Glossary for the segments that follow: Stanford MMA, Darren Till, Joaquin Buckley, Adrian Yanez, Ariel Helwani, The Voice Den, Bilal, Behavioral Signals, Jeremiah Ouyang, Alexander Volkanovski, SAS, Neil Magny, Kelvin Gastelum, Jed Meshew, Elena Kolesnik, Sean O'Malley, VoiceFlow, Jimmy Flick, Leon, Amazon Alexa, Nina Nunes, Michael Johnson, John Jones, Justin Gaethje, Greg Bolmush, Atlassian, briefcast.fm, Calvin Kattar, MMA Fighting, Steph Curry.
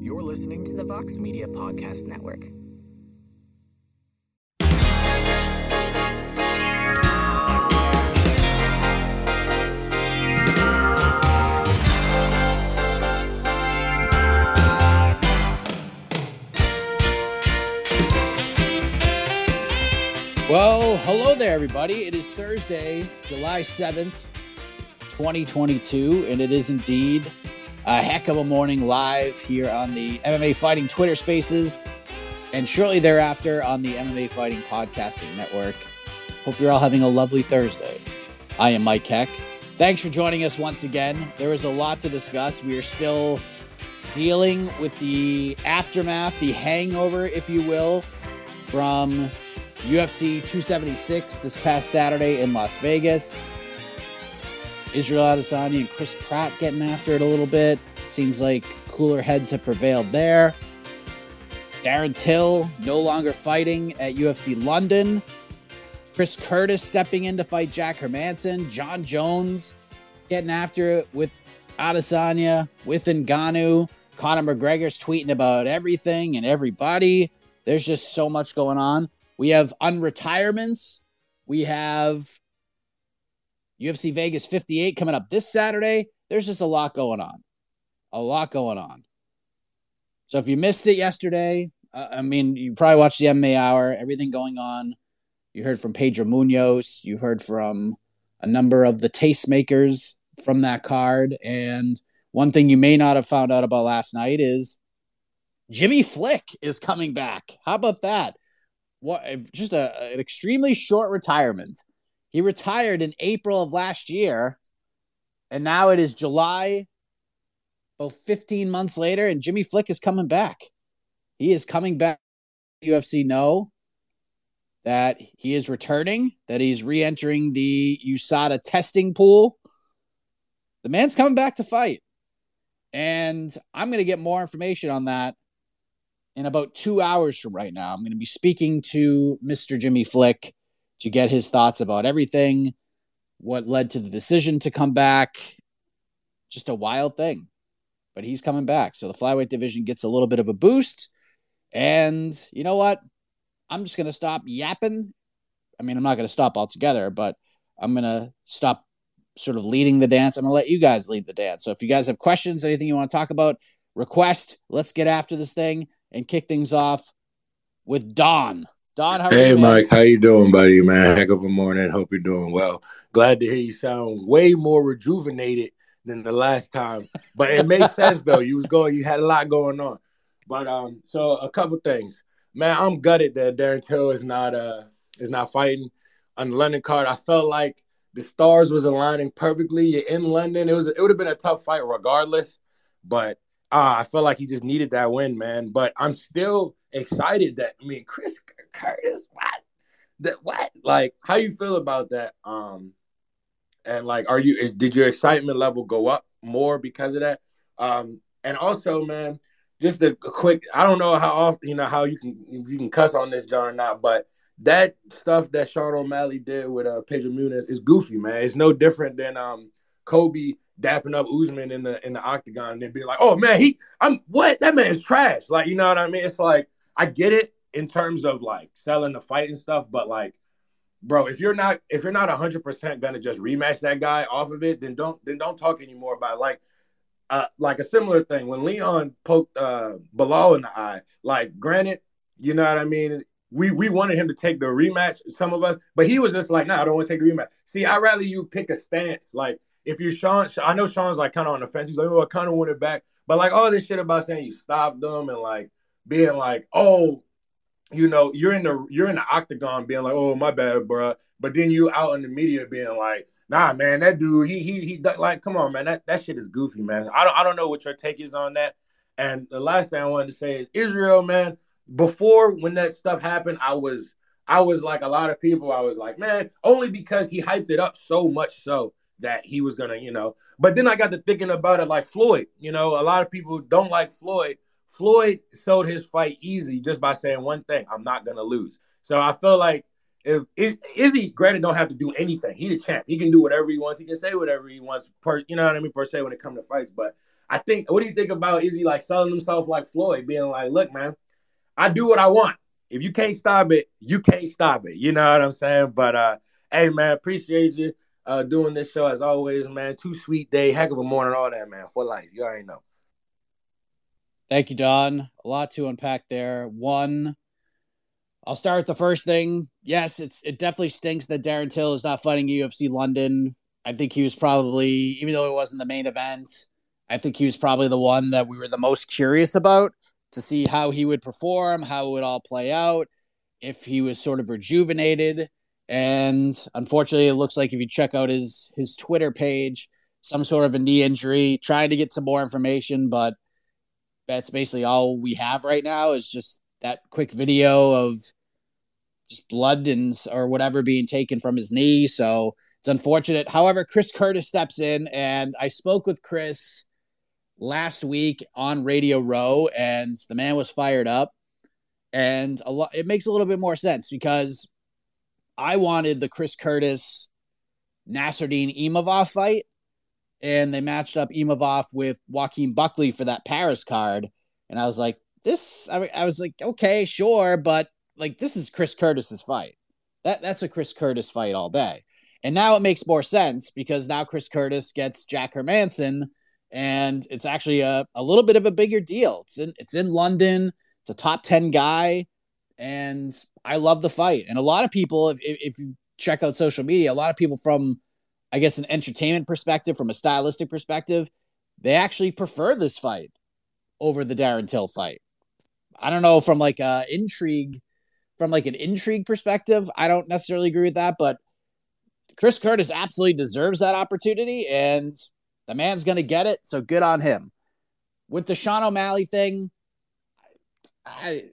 You're listening to the Vox Media Podcast Network. Well, hello there, everybody. It is Thursday, July 7th, 2022, and it is indeed a heck of a morning live here on the MMA Fighting Twitter Spaces and shortly thereafter on the MMA Fighting Podcasting Network. Hope you're all having a lovely Thursday. I am Mike Heck. Thanks for joining us once again. There is a lot to discuss. We are still dealing with the aftermath, the hangover, if you will, from UFC 276 this past Saturday in Las Vegas. Israel Adesanya and Chris Pratt getting after it a little bit. Seems like cooler heads have prevailed there. Darren Till no longer fighting at UFC London. Chris Curtis stepping in to fight Jack Hermansson. John Jones getting after it with Adesanya, with Ngannou. Conor McGregor's tweeting about everything and everybody. There's just so much going on. We have unretirements. We have UFC Vegas 58 coming up this Saturday. There's just a lot going on. A lot going on. So if you missed it yesterday, you probably watched the MMA Hour, everything going on. You heard from Pedro Munoz. You heard from a number of the tastemakers from that card. And one thing you may not have found out about last night is Jimmy Flick is coming back. How about that? Just an extremely short retirement. He retired in April of last year, and now it is July, about 15 months later, and Jimmy Flick is coming back. He is coming back. UFC know that he is returning, that he's re-entering the USADA testing pool. The man's coming back to fight, and I'm going to get more information on that in about 2 hours from right now. I'm going to be speaking to Mr. Jimmy Flick to get his thoughts about everything, what led to the decision to come back. Just a wild thing. But he's coming back. So the flyweight division gets a little bit of a boost. And you know what? I'm just going to stop yapping. I'm not going to stop altogether, but I'm going to stop sort of leading the dance. I'm going to let you guys lead the dance. So if you guys have questions, anything you want to talk about, request, let's get after this thing and kick things off with Don. Don, how are you? Hey, Mike, how you doing, buddy, man? Heck of a morning. Hope you're doing well. Glad to hear you sound way more rejuvenated than the last time. But it made sense, though. You had a lot going on. But so a couple things. Man, I'm gutted that Darren Till is not fighting on the London card. I felt like the stars was aligning perfectly. You're in London. It would have been a tough fight regardless, but I feel like he just needed that win, man. But I'm still excited that, Chris Curtis, what? that what? Like, how you feel about that? And like, did your excitement level go up more because of that? And also, man, just a quick, I don't know how often, you know, how you can cuss on this John or not, but that stuff that Sean O'Malley did with Pedro Munoz is goofy, man. It's no different than Kobe dapping up Usman in the octagon and then being like, "Oh man, that man is trash." Like, you know what I mean? It's like, I get it in terms of like selling the fight and stuff, but like, bro, if you're not 100% gonna just rematch that guy off of it, then don't talk anymore about it. Like a similar thing when Leon poked Bilal in the eye. Like, granted, you know what I mean, we wanted him to take the rematch, some of us, but he was just like, "Nah, I don't want to take the rematch." See, I'd rather you pick a stance. Like, if you're Sean, I know Sean's like kind of on the fence. He's like, "Oh, I kind of want it back," but like all this shit about saying you stopped them and like being like, "Oh, you know, you're in the octagon," being like, "Oh, my bad, bro," but then you out in the media being like, "Nah, man, that dude, he like, come on, man, that shit is goofy, man." I don't know what your take is on that. And the last thing I wanted to say is Israel, man. Before, when that stuff happened, I was like a lot of people. I was like, man, only because he hyped it up so much so that he was gonna, you know. But then I got to thinking about it, like Floyd. You know, a lot of people don't like Floyd. Floyd sold his fight easy just by saying one thing: "I'm not gonna lose." So I feel like if Izzy, granted, don't have to do anything. He the champ. He can do whatever he wants. He can say whatever he wants. You know what I mean? Per se, when it comes to fights. But I think, what do you think about Izzy like selling himself like Floyd, being like, "Look, man, I do what I want. If you can't stop it, you can't stop it." You know what I'm saying? But hey, man, appreciate you doing this show as always, man. Too sweet day, heck of a morning, all that, man. For life, you already know. Thank you, Don. A lot to unpack there. One, I'll start with the first thing. Yes, it definitely stinks that Darren Till is not fighting UFC London. I think he was probably, even though it wasn't the main event, I think he was probably the one that we were the most curious about to see how he would perform, how it would all play out, if he was sort of rejuvenated. And unfortunately, it looks like if you check out his Twitter page, some sort of a knee injury, trying to get some more information, but that's basically all we have right now is just that quick video of just blood and or whatever being taken from his knee. So it's unfortunate. However, Chris Curtis steps in, and I spoke with Chris last week on Radio Row, and the man was fired up. And it makes a little bit more sense because I wanted the Chris Curtis Nassardine Imavov fight. And they matched up Imavov with Joaquin Buckley for that Paris card. And I was like, I was like, okay, sure. But like, this is Chris Curtis's fight. That's a Chris Curtis fight all day. And now it makes more sense because now Chris Curtis gets Jack Hermansson. And it's actually a little bit of a bigger deal. It's in London. It's a top 10 guy. And I love the fight. And a lot of people, if you check out social media, a lot of people from, I guess, an entertainment perspective, from a stylistic perspective, they actually prefer this fight over the Darren Till fight. I don't know, from an intrigue perspective, I don't necessarily agree with that, but Chris Curtis absolutely deserves that opportunity, and the man's going to get it, so good on him. With the Sean O'Malley thing, I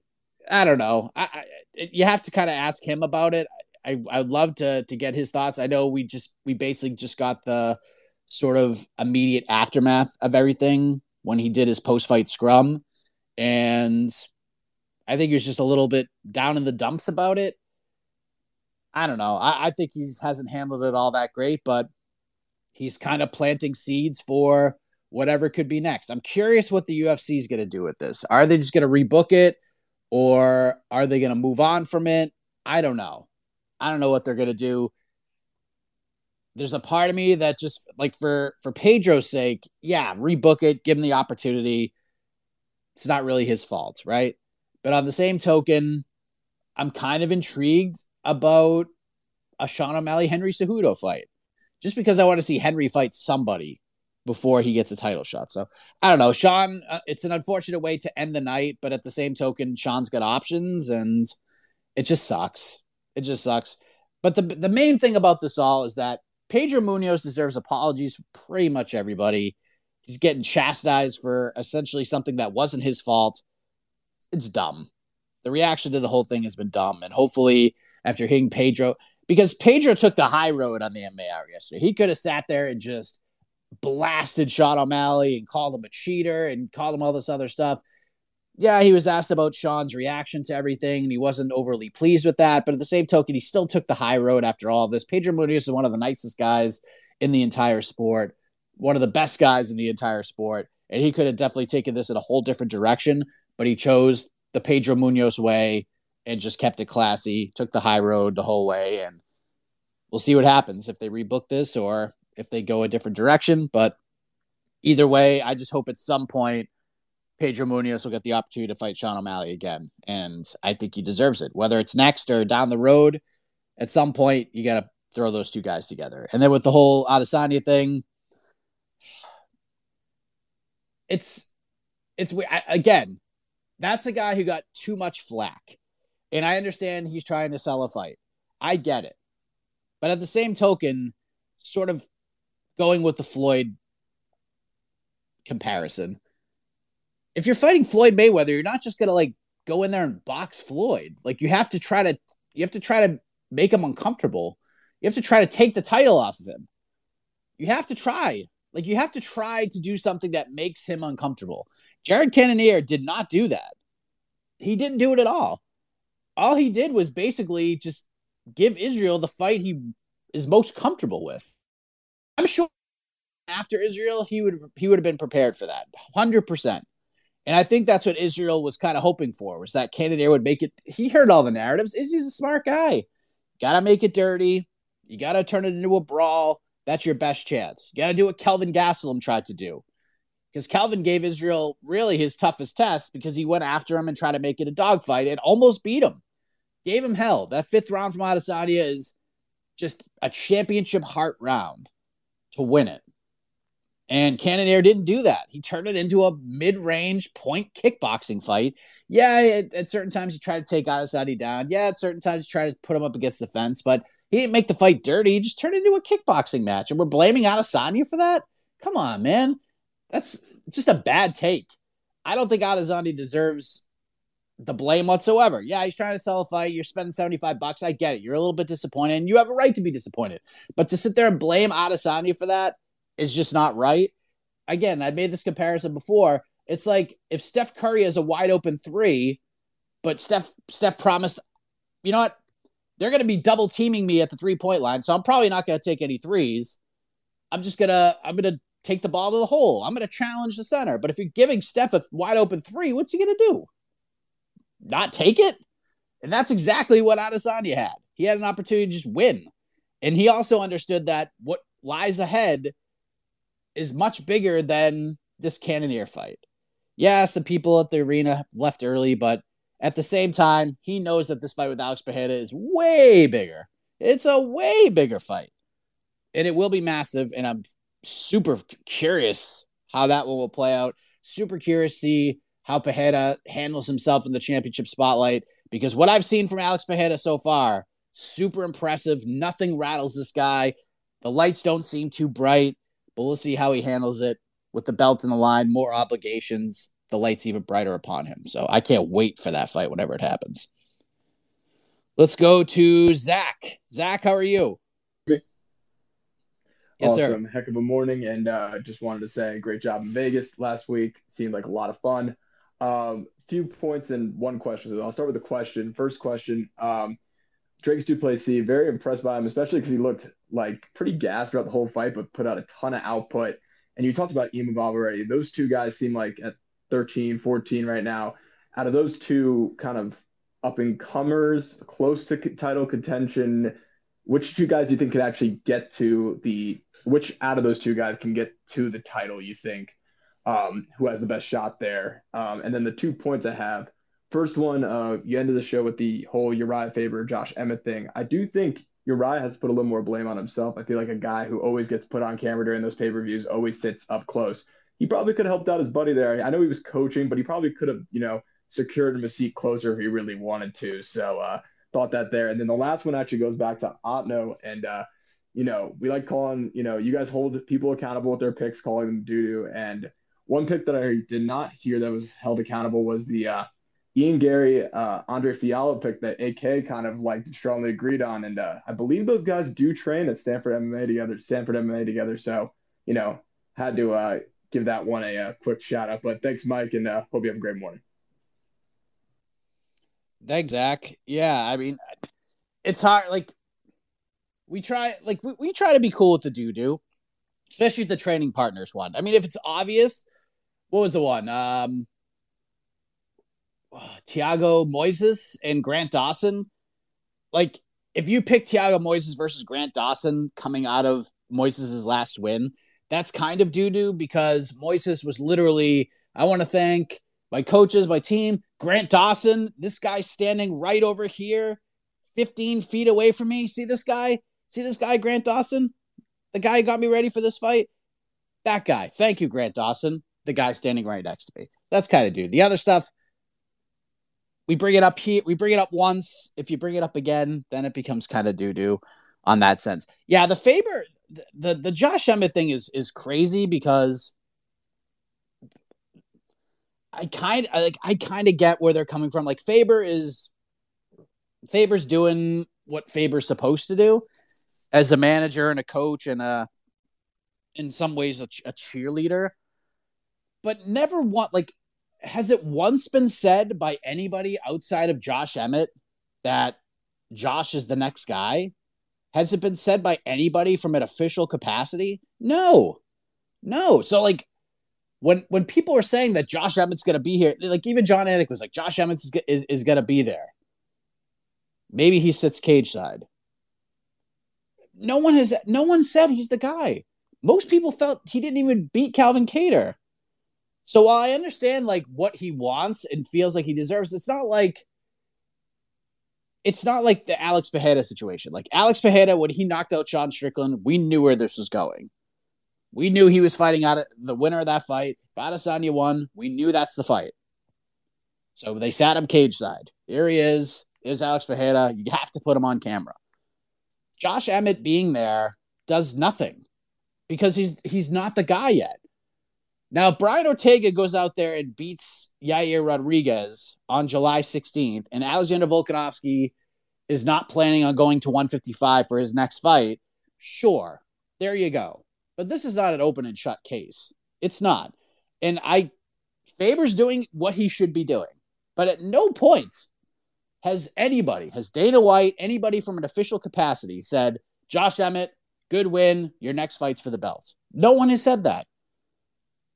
don't know. You have to kind of ask him about it. I'd love to get his thoughts. I know we basically just got the sort of immediate aftermath of everything when he did his post-fight scrum. And I think he was just a little bit down in the dumps about it. I don't know. I think he hasn't handled it all that great, but he's kind of planting seeds for whatever could be next. I'm curious what the UFC is going to do with this. Are they just going to rebook it, or are they going to move on from it? I don't know. I don't know what they're going to do. There's a part of me that just, like, for Pedro's sake, yeah, rebook it, give him the opportunity. It's not really his fault, right? But on the same token, I'm kind of intrigued about a Sean O'Malley-Henry Cejudo fight, just because I want to see Henry fight somebody before he gets a title shot. So I don't know. Sean, it's an unfortunate way to end the night, but at the same token, Sean's got options, and it just sucks. It just sucks. But the main thing about this all is that Pedro Munoz deserves apologies from pretty much everybody. He's getting chastised for essentially something that wasn't his fault. It's dumb. The reaction to the whole thing has been dumb. And hopefully, after hitting Pedro, because Pedro took the high road on the MMA Hour yesterday. He could have sat there and just blasted Sean O'Malley and called him a cheater and called him all this other stuff. Yeah, he was asked about Sean's reaction to everything, and he wasn't overly pleased with that. But at the same token, he still took the high road after all this. Pedro Munoz is one of the nicest guys in the entire sport, one of the best guys in the entire sport. And he could have definitely taken this in a whole different direction, but he chose the Pedro Munoz way and just kept it classy, took the high road the whole way. And we'll see what happens if they rebook this or if they go a different direction. But either way, I just hope at some point Pedro Munoz will get the opportunity to fight Sean O'Malley again, and I think he deserves it. Whether it's next or down the road, at some point, you got to throw those two guys together. And then with the whole Adesanya thing, it's weird. Again, that's a guy who got too much flack, and I understand he's trying to sell a fight. I get it. But at the same token, sort of going with the Floyd comparison, if you're fighting Floyd Mayweather, you're not just going to like go in there and box Floyd. Like you have to try to make him uncomfortable. You have to try to take the title off of him. You have to try to do something that makes him uncomfortable. Jared Cannonier did not do that. He didn't do it at all. All he did was basically just give Israel the fight he is most comfortable with. I'm sure after Israel, he would have been prepared for that 100%. And I think that's what Israel was kind of hoping for, was that Cannonier would make it. He heard all the narratives. Izzy's a smart guy. Got to make it dirty. You got to turn it into a brawl. That's your best chance. You got to do what Kelvin Gastelum tried to do, because Kelvin gave Israel really his toughest test, because he went after him and tried to make it a dogfight and almost beat him. Gave him hell. That fifth round from Adesanya is just a championship heart round to win it. And Cannonier didn't do that. He turned it into a mid-range point kickboxing fight. Yeah, at certain times he tried to take Adesanya down. Yeah, at certain times he tried to put him up against the fence. But he didn't make the fight dirty. He just turned it into a kickboxing match. And we're blaming Adesanya for that? Come on, man. That's just a bad take. I don't think Adesanya deserves the blame whatsoever. Yeah, he's trying to sell a fight. You're spending $75. I get it. You're a little bit disappointed, and you have a right to be disappointed. But to sit there and blame Adesanya for that is just not right. Again, I made this comparison before. It's like if Steph Curry has a wide open three, but Steph promised, you know what? They're going to be double teaming me at the 3-point line, so I'm probably not going to take any threes. I'm going to take the ball to the hole. I'm going to challenge the center. But if you're giving Steph a wide open three, what's he going to do? Not take it? And that's exactly what Adesanya had. He had an opportunity to just win. And he also understood that what lies ahead is much bigger than this Cannonier fight. Yeah, some people at the arena left early, but at the same time, he knows that this fight with Alex Pereira is way bigger. It's a way bigger fight. And it will be massive, and I'm super curious how that will play out. Super curious to see how Pereira handles himself in the championship spotlight, because what I've seen from Alex Pereira so far, super impressive. Nothing rattles this guy. The lights don't seem too bright. But we'll see how he handles it with the belt in the line, more obligations, the lights even brighter upon him. So I can't wait for that fight whenever it happens. Let's go to Zach. Zach, how are you? Hey. Yes, awesome. Sir. Heck of a morning. And just wanted to say great job in Vegas last week. Seemed like a lot of fun. Few points and one question. So I'll start with the question. First question. Drake's Duplessis, very impressed by him, especially because he looked like pretty gassed throughout the whole fight, but put out a ton of output. And you talked about Imavov already. Those two guys seem like at 13, 14 right now, out of those two kind of up-and-comers, close to title contention, which two guys do you think could actually get to the – which out of those two guys can get to the title, you think, who has the best shot there? And then the 2 points I have. First one, you ended the show with the whole Uriah Faber, Josh Emmett thing. I do think Uriah has put a little more blame on himself. I feel like a guy who always gets put on camera during those pay-per-views always sits up close. He probably could have helped out his buddy there. I know he was coaching, but he probably could have, secured him a seat closer if he really wanted to. So thought that there. And then the last one actually goes back to Otno. And, we like calling, you guys hold people accountable with their picks, calling them doo-doo. And one pick that I did not hear that was held accountable was the Ian Gary, Andre Fiala pick that AK kind of like strongly agreed on. And I believe those guys do train at Stanford MMA together. So, you know, had to give that one a quick shout out. But thanks, Mike, and hope you have a great morning. Thanks, Zach. Yeah, I mean, it's hard. Like, we try to be cool with the doo-doo, especially with the training partners one. I mean, if it's obvious, what was the one? Thiago Moises and Grant Dawson. Like, if you pick Thiago Moises versus Grant Dawson coming out of Moises' last win, that's kind of doo-doo because Moises was literally, I want to thank my coaches, my team, Grant Dawson, this guy standing right over here, 15 feet away from me. See this guy, Grant Dawson? The guy who got me ready for this fight? That guy. Thank you, Grant Dawson. The guy standing right next to me. That's kind of doo. The other stuff, we bring it up here. We bring it up once. If you bring it up again, then it becomes kind of doo-doo on that sense. Yeah, the Faber, the Josh Emmett thing is crazy because I kind of get where they're coming from. Like Faber's doing what Faber's supposed to do as a manager and a coach and in some ways a cheerleader, but never want like. Has it once been said by anybody outside of Josh Emmett that Josh is the next guy? Has it been said by anybody from an official capacity? No. So like when people are saying that Josh Emmett's going to be here, like even John Anik was like, Josh Emmett is going to be there. Maybe he sits cage side. No one said he's the guy. Most people felt he didn't even beat Calvin Kattar. So while I understand like what he wants and feels like he deserves, it's not like the Alex Pereira situation. Like Alex Pereira, when he knocked out Sean Strickland, we knew where this was going. We knew he was fighting out the winner of that fight. If Adesanya won, we knew that's the fight. So they sat him cage side. Here he is. There's Alex Pereira. You have to put him on camera. Josh Emmett being there does nothing because he's not the guy yet. Now, Brian Ortega goes out there and beats Yair Rodriguez on July 16th, and Alexander Volkanovski is not planning on going to 155 for his next fight. Sure, there you go. But this is not an open and shut case. It's not. And Faber's doing what he should be doing. But at no point has Dana White, anybody from an official capacity said, Josh Emmett, good win, your next fight's for the belt. No one has said that.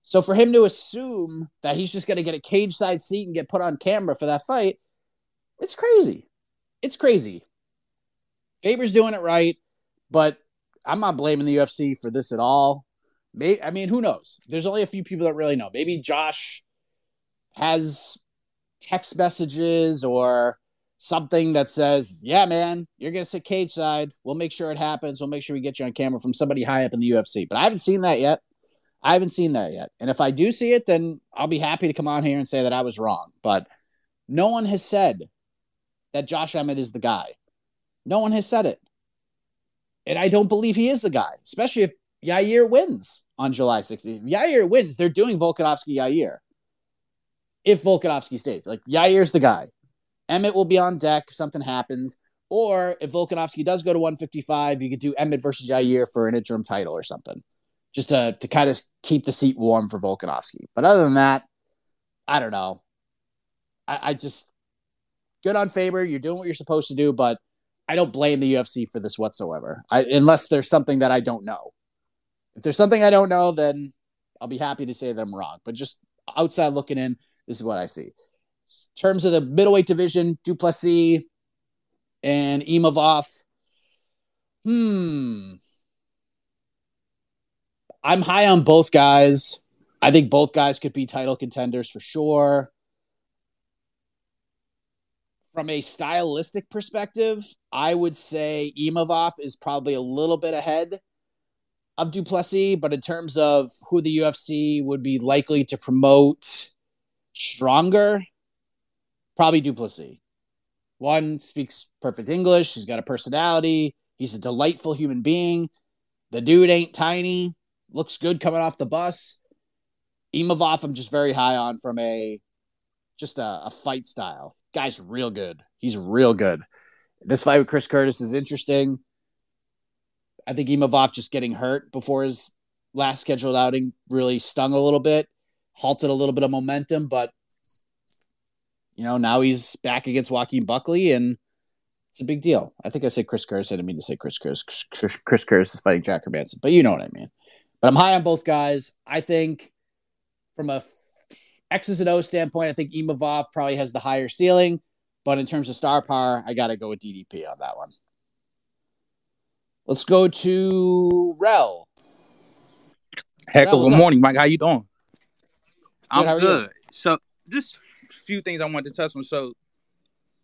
So for him to assume that he's just going to get a cage side seat and get put on camera for that fight, it's crazy. Faber's doing it right, but I'm not blaming the UFC for this at all. I mean, who knows? There's only a few people that really know. Maybe Josh has text messages or something that says, yeah, man, you're going to sit cage side. We'll make sure it happens. We'll make sure we get you on camera from somebody high up in the UFC. But I haven't seen that yet. And if I do see it, then I'll be happy to come on here and say that I was wrong. But no one has said that Josh Emmett is the guy. No one has said it. And I don't believe he is the guy, especially if Yair wins on July 16th. If Yair wins, they're doing Volkanovski-Yair. If Volkanovski stays. Like, Yair's the guy. Emmett will be on deck if something happens. Or if Volkanovski does go to 155, you could do Emmett versus Yair for an interim title or something. Just to kind of keep the seat warm for Volkanovski. But other than that, I don't know. I just, good on Faber. You're doing what you're supposed to do, but I don't blame the UFC for this whatsoever. Unless there's something that I don't know. If there's something I don't know, then I'll be happy to say that I'm wrong. But just outside looking in, this is what I see. In terms of the middleweight division, Duplessis and Imavov. I'm high on both guys. I think both guys could be title contenders for sure. From a stylistic perspective, I would say Imavov is probably a little bit ahead of Duplessis, but in terms of who the UFC would be likely to promote stronger, probably Duplessis. One speaks perfect English. He's got a personality. He's a delightful human being. The dude ain't tiny. Looks good coming off the bus. Imavov, I'm just very high on from a just a fight style. Guy's real good. He's real good. This fight with Chris Curtis is interesting. I think Imavov just getting hurt before his last scheduled outing really stung a little bit, halted a little bit of momentum, but you know, now he's back against Joaquin Buckley, and it's a big deal. I think I said Chris Curtis. I didn't mean to say Chris Curtis. Chris Curtis is fighting Jack Hermansson, but you know what I mean. But I'm high on both guys. I think from a X's and O's standpoint, I think Imavov probably has the higher ceiling, but in terms of star power, I got to go with DDP on that one. Let's go to Rel. Heckel, good morning, Mike. How you doing? I'm good. So just a few things I wanted to touch on. So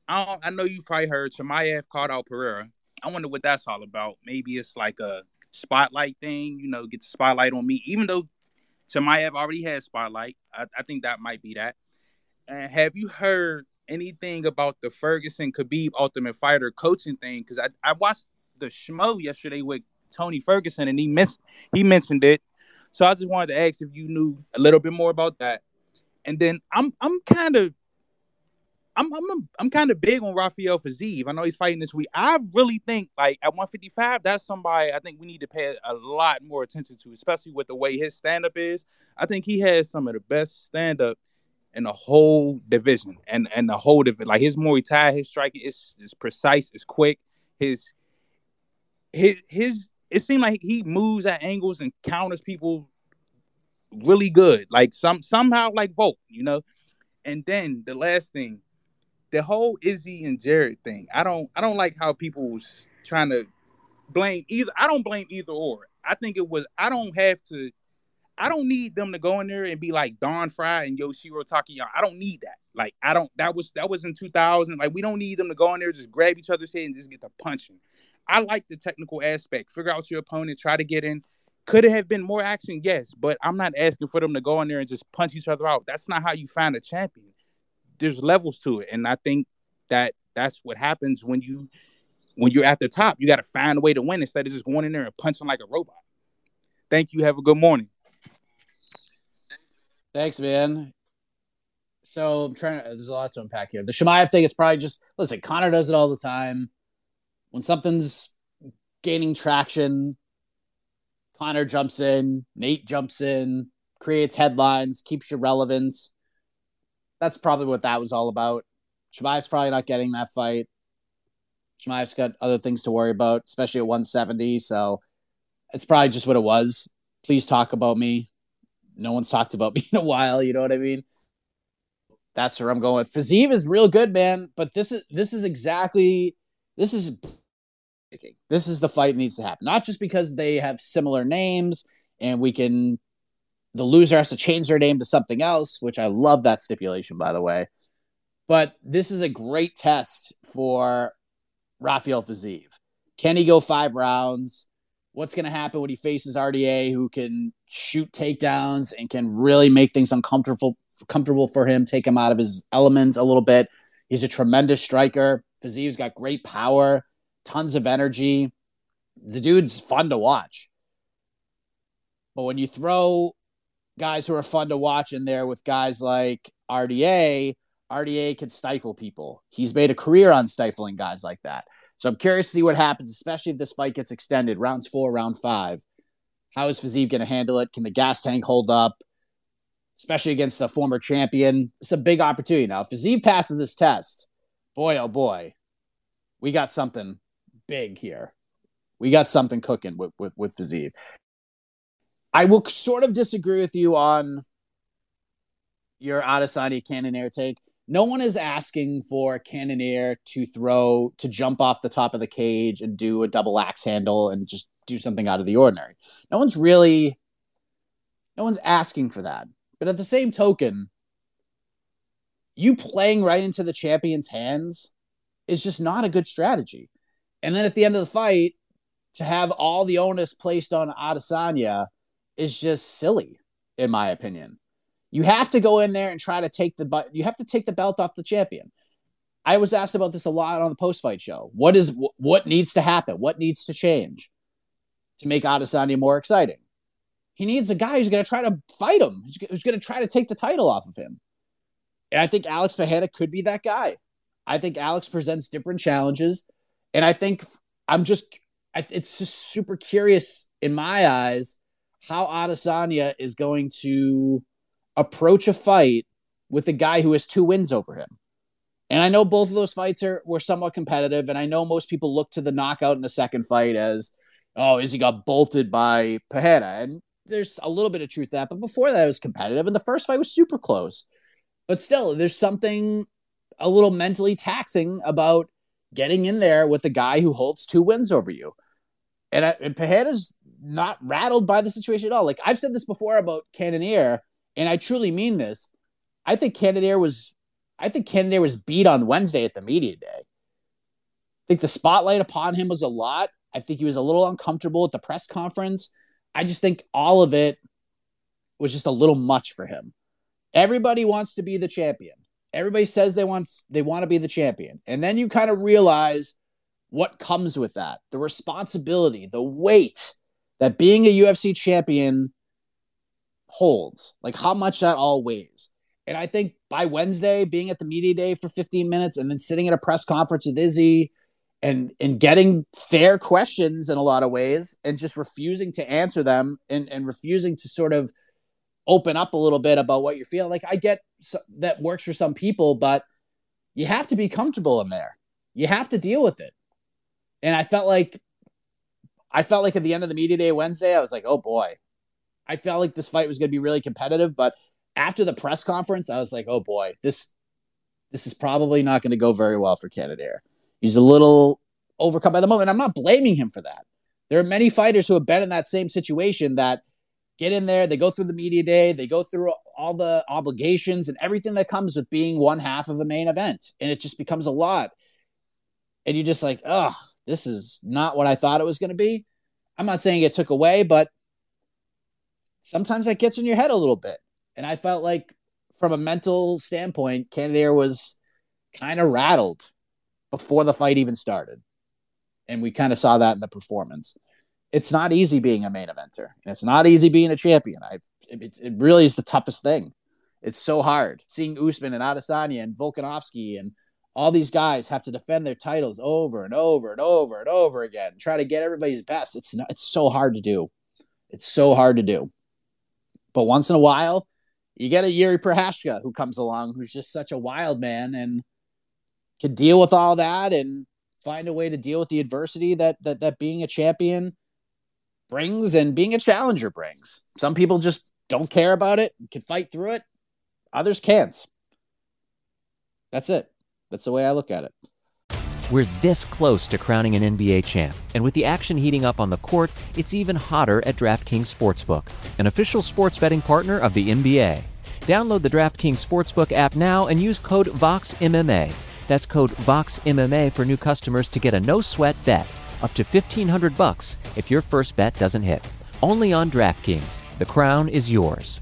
I know you probably heard Chimaev called out Pereira. I wonder what that's all about. Maybe it's like a spotlight thing, you know, get the spotlight on me. Even though Chimaev already had spotlight, I think that might be that. And have you heard anything about the Ferguson-Khabib Ultimate Fighter coaching thing? Because I watched the schmo yesterday with Tony Ferguson, and he mentioned it. So I just wanted to ask if you knew a little bit more about that. And then I'm kind of big on Raphael Fiziev. I know he's fighting this week. I really think, like, at 155, that's somebody I think we need to pay a lot more attention to, especially with the way his stand-up is. I think he has some of the best stand-up in the whole division and the whole division. Like, his Muay Thai, his striking is precise, it's quick. His it seemed like he moves at angles and counters people really good. Like somehow like Volk, you know. And then the last thing, the whole Izzy and Jared thing. I don't like how people was trying to blame either. I don't blame either or. I think it was I don't need them to go in there and be like Don Fry and Yoshiro Takayama. I don't need that. Like, that was in 2000. Like, we don't need them to go in there, just grab each other's head and just get the punching. I like the technical aspect. Figure out your opponent, try to get in. Could it have been more action? Yes, but I'm not asking for them to go in there and just punch each other out. That's not how you find a champion. There's levels to it, and I think that's what happens when you're at the top. You got to find a way to win instead of just going in there and punching like a robot. Thank you. Have a good morning. Thanks, man. So there's a lot to unpack here. The Chimaev thing, it's probably just, listen, Connor does it all the time. When something's gaining traction, Connor jumps in, Nate jumps in, creates headlines, keeps you relevant. That's probably what that was all about. Chimaev's probably not getting that fight. Chimaev's got other things to worry about, especially at 170. So it's probably just what it was. Please talk about me. No one's talked about me in a while. You know what I mean? That's where I'm going. Fiziev is real good, man. But this is the fight that needs to happen. Not just because they have similar names and the loser has to change their name to something else, which I love that stipulation, by the way. But this is a great test for Raphael Fiziev. Can he go 5 rounds? What's going to happen when he faces RDA, who can shoot takedowns and can really make things uncomfortable for him, take him out of his elements a little bit. He's a tremendous striker. Fiziev's got great power, tons of energy. The dude's fun to watch. But when you throw guys who are fun to watch in there with guys like RDA can stifle people. He's made a career on stifling guys like that. So I'm curious to see what happens, especially if this fight gets extended, rounds 4, round 5. How is Fiziev going to handle it? Can the gas tank hold up, especially against the former champion? It's a big opportunity now. If Fiziev passes this test, boy, oh boy, we got something big here. We got something cooking with Fiziev. I will sort of disagree with you on your Adesanya Cannonier take. No one is asking for Cannonier to jump off the top of the cage and do a double axe handle and just do something out of the ordinary. No one's asking for that. But at the same token, you playing right into the champion's hands is just not a good strategy. And then at the end of the fight, to have all the onus placed on Adesanya is just silly, in my opinion. You have to go in there and try to take the belt off the champion. I was asked about this a lot on the post-fight show. What needs to happen? What needs to change to make Adesanya more exciting? He needs a guy who's going to try to fight him, who's going to try to take the title off of him. And I think Alex Pereira could be that guy. I think Alex presents different challenges. And I think it's just super curious in my eyes how Adesanya is going to approach a fight with a guy who has 2 wins over him. And I know both of those fights were somewhat competitive, and I know most people look to the knockout in the second fight as, oh, Izzy got bolted by Pereira. And there's a little bit of truth to that, but before that it was competitive, and the first fight was super close. But still, there's something a little mentally taxing about getting in there with a guy who holds 2 wins over you. And Pereira's not rattled by the situation at all. Like, I've said this before about Cannonier, and I truly mean this. I think Cannonier was beat on Wednesday at the media day. I think the spotlight upon him was a lot. I think he was a little uncomfortable at the press conference. I just think all of it was just a little much for him. Everybody wants to be the champion. Everybody says they want to be the champion. And then you kind of realize what comes with that. The responsibility, the weight that being a UFC champion holds. Like how much that all weighs. And I think by Wednesday, being at the media day for 15 minutes and then sitting at a press conference with Izzy and getting fair questions in a lot of ways and just refusing to answer them and refusing to sort of open up a little bit about what you're feeling. Like, I get that works for some people, but you have to be comfortable in there. You have to deal with it. And I felt like at the end of the media day Wednesday, I was like, oh boy. I felt like this fight was going to be really competitive, but after the press conference, I was like, oh boy, this is probably not going to go very well for Cannonier. He's a little overcome by the moment. I'm not blaming him for that. There are many fighters who have been in that same situation that get in there, they go through the media day, they go through all the obligations and everything that comes with being one half of a main event. And it just becomes a lot. And you're just like, oh, this is not what I thought it was going to be. I'm not saying it took away, but sometimes that gets in your head a little bit. And I felt like from a mental standpoint, Cannonier was kind of rattled before the fight even started. And we kind of saw that in the performance. It's not easy being a main eventer. It's not easy being a champion. It really is the toughest thing. It's so hard. Seeing Usman and Adesanya and Volkanovski and all these guys have to defend their titles over and over and over and over again, and try to get everybody's best. It's so hard to do. It's so hard to do. But once in a while, you get a Jiří Procházka who comes along, who's just such a wild man and can deal with all that and find a way to deal with the adversity that being a champion brings and being a challenger brings. Some people just don't care about it, can fight through it. Others can't. That's it. That's the way I look at it. We're this close to crowning an NBA champ, and with the action heating up on the court, it's even hotter at DraftKings Sportsbook, an official sports betting partner of the NBA. Download the DraftKings Sportsbook app now and use code VOXMMA. That's code VOXMMA for new customers to get a no-sweat bet up to $1,500 if your first bet doesn't hit. Only on DraftKings. The crown is yours.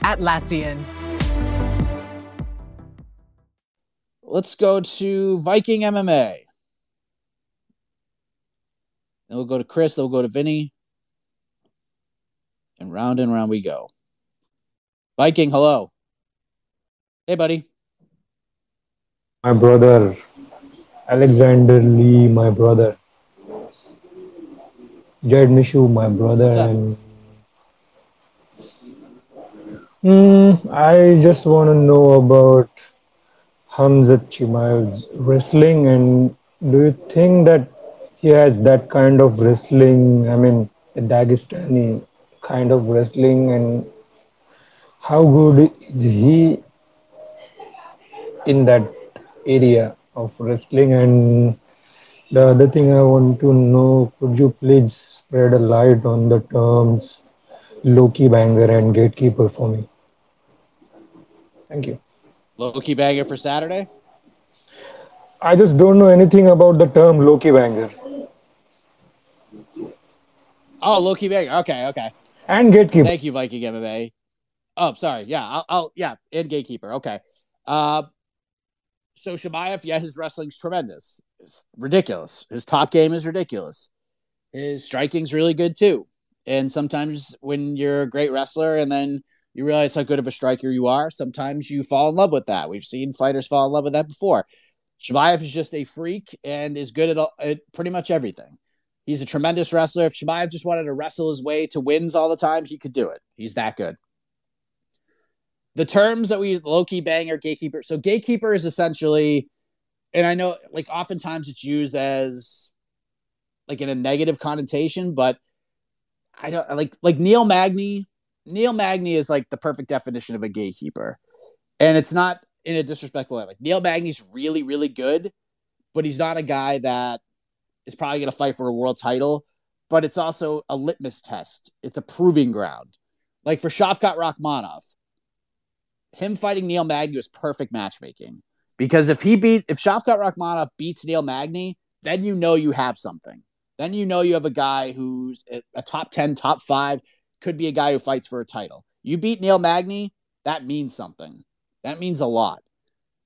Atlassian. Let's go to Viking MMA. Then we'll go to Chris, then we'll go to Vinny. And round we go. Viking, hello. Hey, buddy. My brother, Alexander Lee, my brother. Jared Mishu, my brother. And I just want to know about Hamzat Chimaev's wrestling, and do you think that he has that kind of wrestling, I mean, the Dagestani kind of wrestling, and how good is he in that area of wrestling? And the other thing I want to know, could you please spread a light on the terms low-key banger and gatekeeper for me? Thank you. Low-key banger for Saturday? I just don't know anything about the term low-key banger. Oh, low-key banger. Okay. And gatekeeper. Thank you, Viking MMA. Oh, sorry. Yeah, I'll and gatekeeper. Okay. So Chimaev, his wrestling's tremendous. It's ridiculous. His top game is ridiculous. His striking's really good too. And sometimes when you're a great wrestler and then you realize how good of a striker you are, sometimes you fall in love with that. We've seen fighters fall in love with that before. Chimaev is just a freak and is good at pretty much everything. He's a tremendous wrestler. If Chimaev just wanted to wrestle his way to wins all the time, he could do it. He's that good. The terms that we low-key banger, gatekeeper. So gatekeeper is essentially, and I know like oftentimes it's used as like in a negative connotation, but I don't like Neil Magny. Neil Magny is like the perfect definition of a gatekeeper. And it's not in a disrespectful way. Like Neil Magny's really, really good, but he's not a guy that is probably going to fight for a world title, but it's also a litmus test. It's a proving ground. Like for Shavkat Rachmanov, him fighting Neil Magny was perfect matchmaking, because if Shavkat Rachmanov beats Neil Magny, then you know you have something. Then you know you have a guy who's a top 10, top 5, could be a guy who fights for a title. You beat Neil Magny, that means something. That means a lot.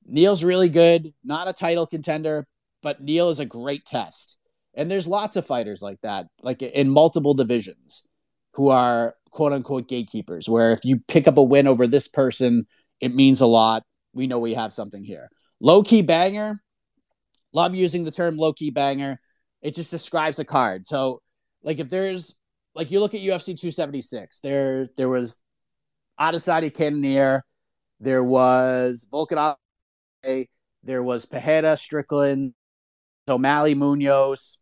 Neil's really good, not a title contender, but Neil is a great test. And there's lots of fighters like that, like in multiple divisions, who are quote-unquote gatekeepers, where if you pick up a win over this person, it means a lot. We know we have something here. Low-key banger, love using the term low-key banger. It just describes a card. So, like, if there's, like, you look at UFC 276, there was Adesanya Cannonier, there was Volkanovski, there was Pereira, Strickland, O'Malley, Munoz,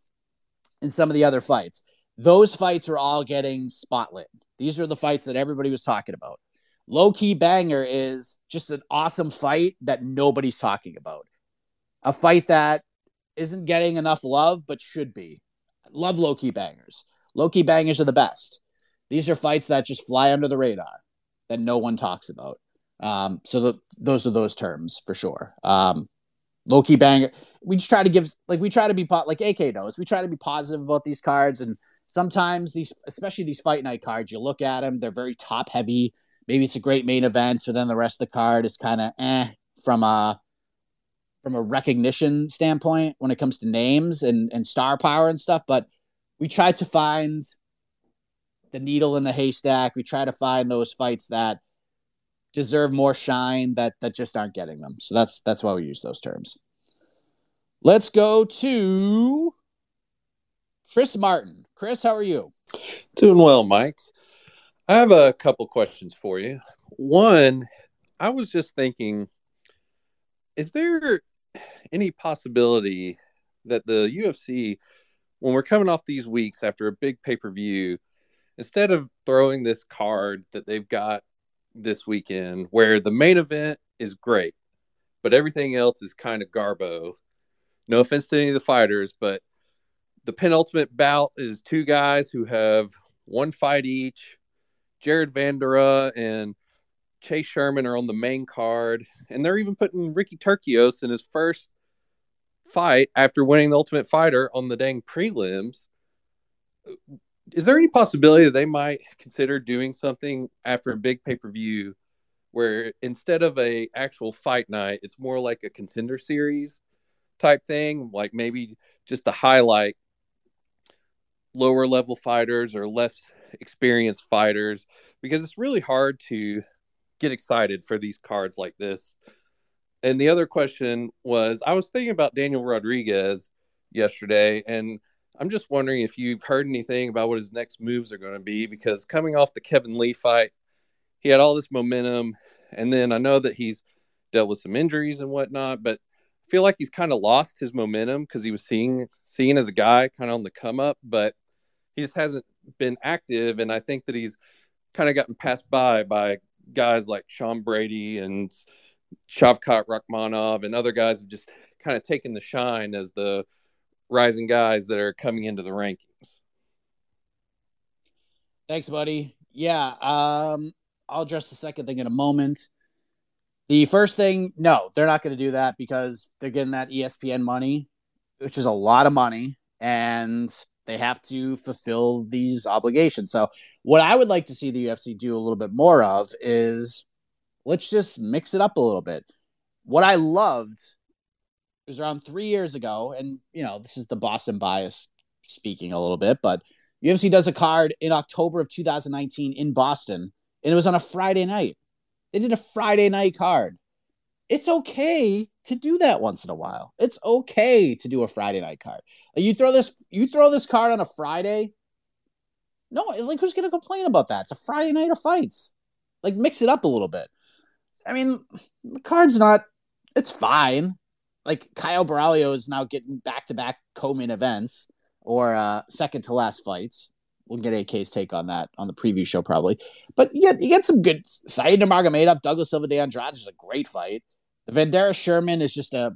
and some of the other fights. Those fights are all getting spotlit. These are the fights that everybody was talking about. Low-key banger is just an awesome fight that nobody's talking about. A fight that isn't getting enough love, but should be. Love low-key bangers. Low-key bangers are the best. These are fights that just fly under the radar, that no one talks about. Those are those terms for sure. Low-key banger. We just try to give, like, we try to be, like AK knows, we try to be positive about these cards, and sometimes these, especially these fight night cards, you look at them, they're very top heavy. Maybe it's a great main event, so then the rest of the card is kind of from a recognition standpoint when it comes to names and star power and stuff. But we try to find the needle in the haystack. We try to find those fights that deserve more shine that just aren't getting them. So that's why we use those terms. Let's go to Chris Martin. Chris, how are you? Doing well, Mike. I have a couple questions for you. One, I was just thinking, is there any possibility that the UFC, when we're coming off these weeks after a big pay-per-view, instead of throwing this card that they've got this weekend where the main event is great, but everything else is kind of garbo, No offense to any of the fighters, but the penultimate bout is two guys who have one fight each. Jared Vandera and Chase Sherman are on the main card, and they're even putting Ricky Turcios in his first fight after winning the Ultimate Fighter on the dang prelims. Is there any possibility that they might consider doing something after a big pay-per-view where instead of a actual fight night, it's more like a contender series type thing, like maybe just to highlight lower level fighters or less experienced fighters, because it's really hard to get excited for these cards like this. And the other question was, I was thinking about Daniel Rodriguez yesterday, and I'm just wondering if you've heard anything about what his next moves are going to be, because coming off the Kevin Lee fight, he had all this momentum. And then I know that he's dealt with some injuries and whatnot, but I feel like he's kind of lost his momentum because he was seen as a guy kind of on the come up, but he just hasn't been active. And I think that he's kind of gotten passed by guys like Sean Brady and Shavkat Rachmanov and other guys have just kind of taken the shine as the rising guys that are coming into the rankings. Thanks, buddy. Yeah. I'll address the second thing in a moment. The first thing, no, they're not going to do that because they're getting that ESPN money, which is a lot of money, and they have to fulfill these obligations. So what I would like to see the UFC do a little bit more of is let's just mix it up a little bit. What I loved was around 3 years ago, and, you know, this is the Boston bias speaking a little bit, but UFC does a card in October of 2019 in Boston, and it was on a Friday night. They did a Friday night card. It's okay to do that once in a while. It's okay to do a Friday night card. You throw this card on a Friday. No, like, who's going to complain about that? It's a Friday night of fights. Like, mix it up a little bit. I mean, the card's not, it's fine. Like, Kyle Baralho is now getting back-to-back co-main events or second-to-last fights. We'll get AK's take on that on the preview show probably. But yeah, you get some good. Said Nurmagomedov, Douglas Silva de Andrade is a great fight. The Vandera Sherman is just a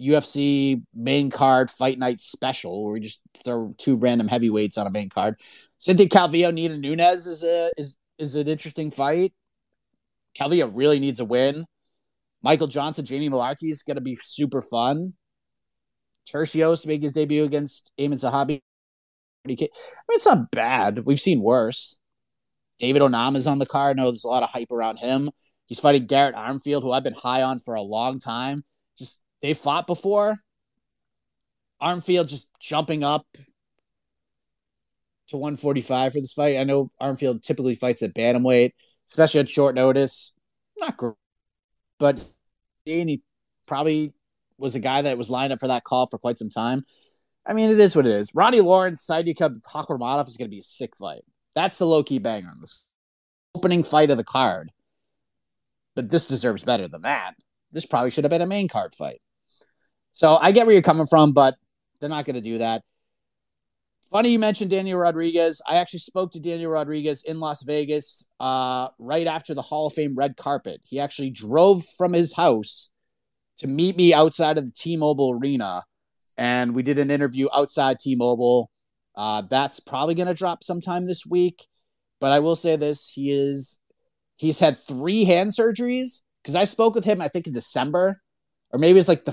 UFC main card fight night special where we just throw two random heavyweights on a main card. Cynthia Calvillo, Nina Nunes is an interesting fight. Calvillo really needs a win. Michael Johnson, Jamie Malarkey is going to be super fun. Turcios to make his debut against Amin Sahabi. I mean, it's not bad. We've seen worse. David Onam is on the card. No, there's a lot of hype around him. He's fighting Garrett Armfield, who I've been high on for a long time. Just, they fought before. Armfield just jumping up to 145 for this fight. I know Armfield typically fights at bantamweight, especially at short notice. Not great. But he probably was a guy that was lined up for that call for quite some time. I mean, it is what it is. Ronnie Lawrence, Saidikov Hakhramonov is going to be a sick fight. That's the low-key banger on this opening fight of the card. But this deserves better than that. This probably should have been a main card fight. So I get where you're coming from, but they're not going to do that. Funny you mentioned Daniel Rodriguez. I actually spoke to Daniel Rodriguez in Las Vegas right after the Hall of Fame red carpet. He actually drove from his house to meet me outside of the T-Mobile Arena. And we did an interview outside T-Mobile. That's probably going to drop sometime this week. But I will say this. He's had 3 hand surgeries. Because I spoke with him, I think, in December. Or maybe it's like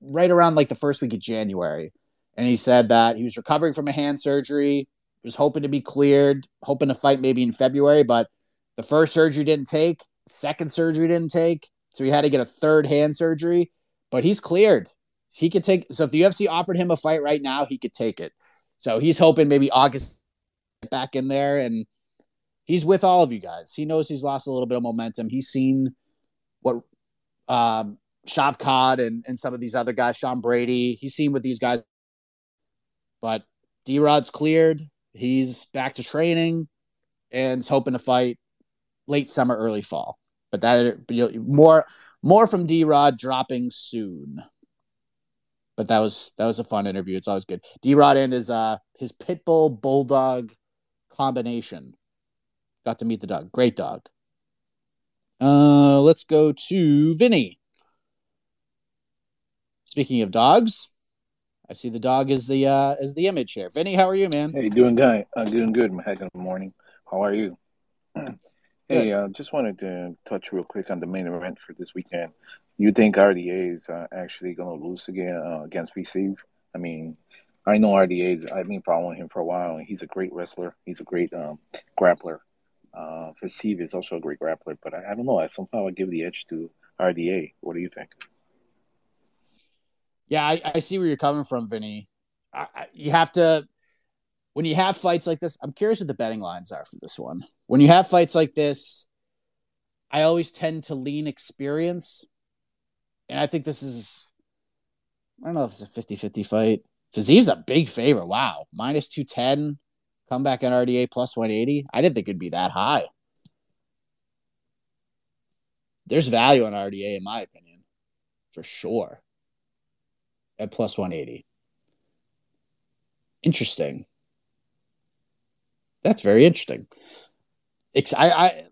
right around like the first week of January. And he said that he was recovering from a hand surgery. He was hoping to be cleared. Hoping to fight maybe in February. But the first surgery didn't take. The second surgery didn't take. So he had to get a third hand surgery. But he's cleared. He could take, so if the UFC offered him a fight right now, he could take it. So he's hoping maybe August back in there, and he's with all of you guys. He knows he's lost a little bit of momentum. He's seen what Shavkat and some of these other guys, Sean Brady, he's seen what these guys, but D-Rod's cleared. He's back to training and is hoping to fight late summer, early fall. But that more from D-Rod dropping soon. But that was a fun interview. It's always good. D-Rod and his Pitbull Bulldog combination. Got to meet the dog. Great dog. Let's go to Vinny. Speaking of dogs, I see the dog is the image here. Vinny, how are you, man? Hey, doing good. I'm doing good. Good morning. How are you? Hey, just wanted to touch real quick on the main event for this weekend. You think RDA is actually going to lose again against Fiziev? I mean, I know RDA, I've been following him for a while, and he's a great wrestler. He's a great grappler. Fiziev is also a great grappler, but I don't know. I somehow give the edge to RDA. What do you think? Yeah, I see where you're coming from, Vinny. You have to – when you have fights like this – I'm curious what the betting lines are for this one. When you have fights like this, I always tend to lean experience. And I think this is – I don't know if it's a 50-50 fight. Fiziev's a big favorite. Wow. Minus 210. Comeback on RDA plus 180. I didn't think it'd be that high. There's value on RDA, in my opinion, for sure. At plus 180. Interesting. That's very interesting. I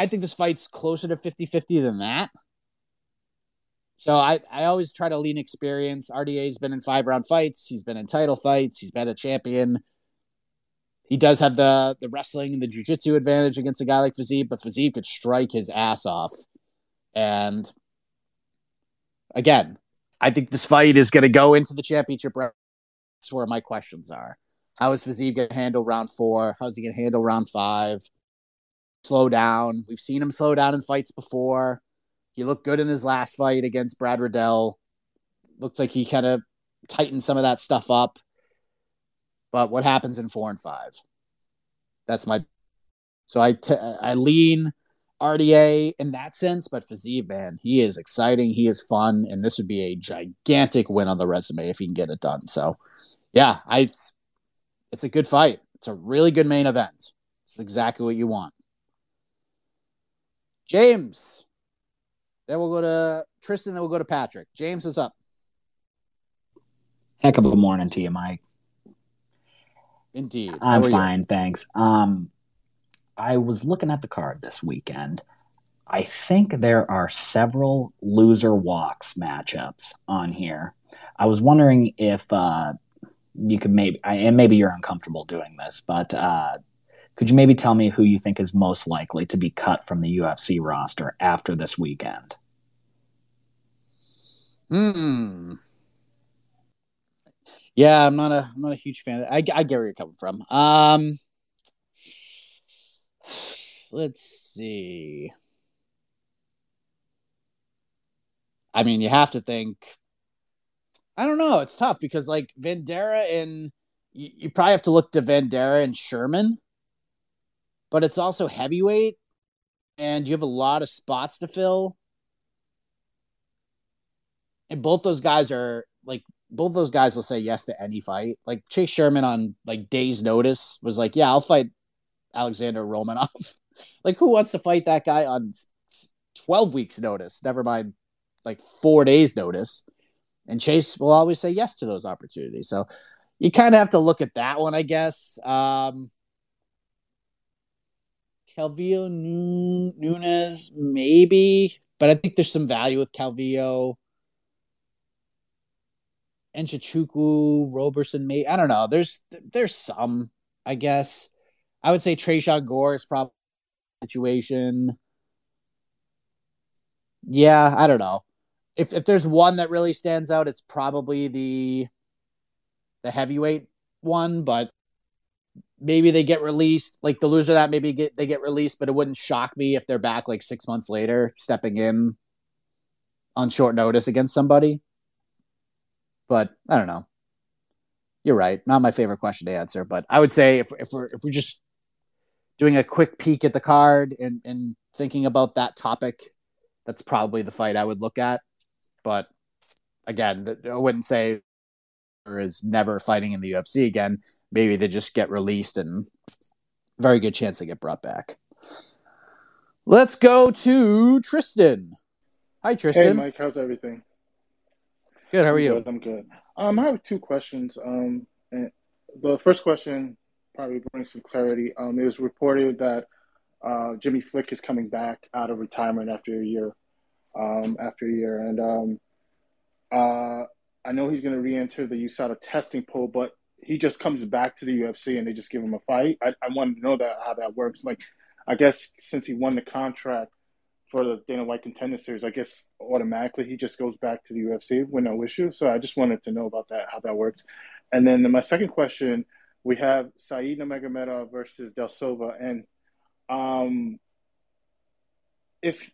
think this fight's closer to 50-50 than that. So I always try to lean experience. RDA's been in 5-round fights. He's been in title fights. He's been a champion. He does have the wrestling and the jiu-jitsu advantage against a guy like Fiziev, but Fiziev could strike his ass off. And again, I think this fight is going to go into the championship round. That's where my questions are. How is Fiziev going to handle round 4? How is he going to handle round 5? Slow down. We've seen him slow down in fights before. He looked good in his last fight against Brad Riddell. Looks like he kind of tightened some of that stuff up. But what happens in 4 and 5? That's my... So I lean... RDA in that sense, but Fiziev, man, he is exciting. He is fun, and this would be a gigantic win on the resume if he can get it done. So, yeah, it's a good fight. It's a really good main event. It's exactly what you want. James. Then we'll go to Tristan, then we'll go to Patrick. James, what's up? Heck of a morning to you, Mike. Indeed. I'm fine, thanks. I was looking at the card this weekend. I think there are several loser walks matchups on here. I was wondering if you could maybe, and maybe you're uncomfortable doing this, but could you maybe tell me who you think is most likely to be cut from the UFC roster after this weekend? Yeah, I'm not a huge fan. I get where you're coming from. Let's see. I mean, you have to think. I don't know. It's tough because, like, Vandera and you probably have to look to Vandera and Sherman, but it's also heavyweight, and you have a lot of spots to fill. And both those guys are like, both those guys will say yes to any fight. Like Chase Sherman on like days' notice was like, "Yeah, I'll fight Alexander Volkanovski." Like, who wants to fight that guy on 12 weeks' notice? Never mind, like 4 days' notice. And Chase will always say yes to those opportunities. So you kind of have to look at that one, I guess. Calvillo Nunes, maybe. But I think there's some value with Calvillo. Enchichukwu, Roberson, maybe. I don't know. There's some, I guess. I would say Trayshawn Gore is probably situation. Yeah, I don't know. If there's one that really stands out, it's probably the heavyweight one, but maybe they get released. Like the loser of that, maybe they get released, but it wouldn't shock me if they're back like 6 months later, stepping in on short notice against somebody. But I don't know. You're right. Not my favorite question to answer, but I would say if we're just doing a quick peek at the card and thinking about that topic, that's probably the fight I would look at. But again, I wouldn't say there is never fighting in the UFC again. Maybe they just get released and very good chance they get brought back. Let's go to Tristan. Hi, Tristan. Hey, Mike. How's everything? Good. How are you? I'm good. I have 2 questions. And the first question probably brings some clarity. It was reported that Jimmy Flick is coming back out of retirement after a year. And I know he's going to re-enter the USADA testing pool, but he just comes back to the UFC and they just give him a fight. I wanted to know that how that works. Like, I guess since he won the contract for the Dana White Contender Series, I guess automatically he just goes back to the UFC with no issue. So I just wanted to know about that, how that works. And then my second question, we have Said Nurmagomedov versus Del Silva, and if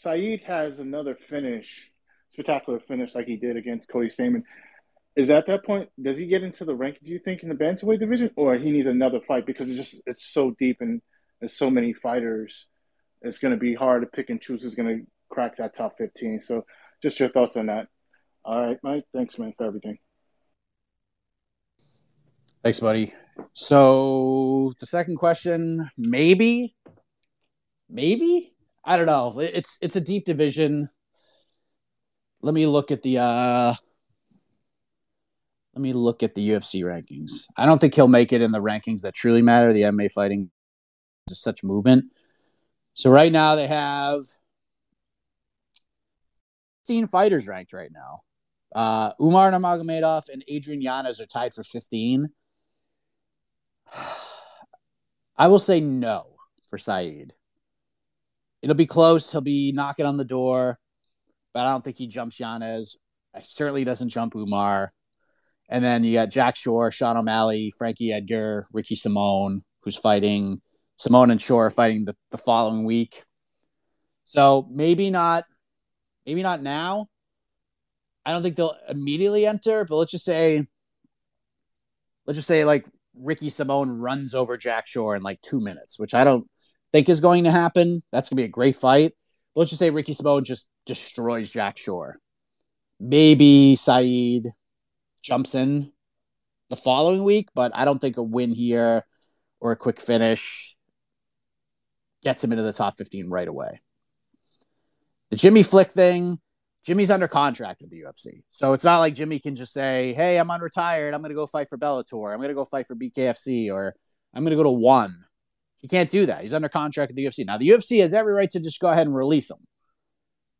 Said has another finish, spectacular finish like he did against Cody Stamann, is at that point, does he get into the rankings, do you think, in the bantamweight division, or he needs another fight because it's so deep and there's so many fighters, it's going to be hard to pick and choose who's going to crack that top 15. So just your thoughts on that. All right, Mike, thanks, man, for everything. Thanks, buddy. So the second question, maybe? I don't know. It's a deep division. Let me look at the UFC rankings. I don't think he'll make it in the rankings that truly matter. The MMA fighting is such movement. So right now they have 15 fighters ranked right now. Umar Nurmagomedov and Adrian Yanez are tied for 15. I will say no for Said. It'll be close. He'll be knocking on the door, but I don't think he jumps Yanez. I certainly doesn't jump Umar. And then you got Jack Shore, Sean O'Malley, Frankie Edgar, Ricky Simon, who's fighting. Simon and Shore are fighting the following week. So maybe not now. I don't think they'll immediately enter, but let's just say like Ricky Simon runs over Jack Shore in like 2 minutes, which I don't think is going to happen. That's going to be a great fight. But let's just say Ricky Simon just destroys Jack Shore. Maybe Said jumps in the following week, but I don't think a win here or a quick finish gets him into the top 15 right away. The Jimmy Flick thing, Jimmy's under contract with the UFC. So it's not like Jimmy can just say, hey, I'm unretired. I'm going to go fight for Bellator. I'm going to go fight for BKFC, or I'm going to go to ONE. He can't do that. He's under contract with the UFC. Now, the UFC has every right to just go ahead and release him.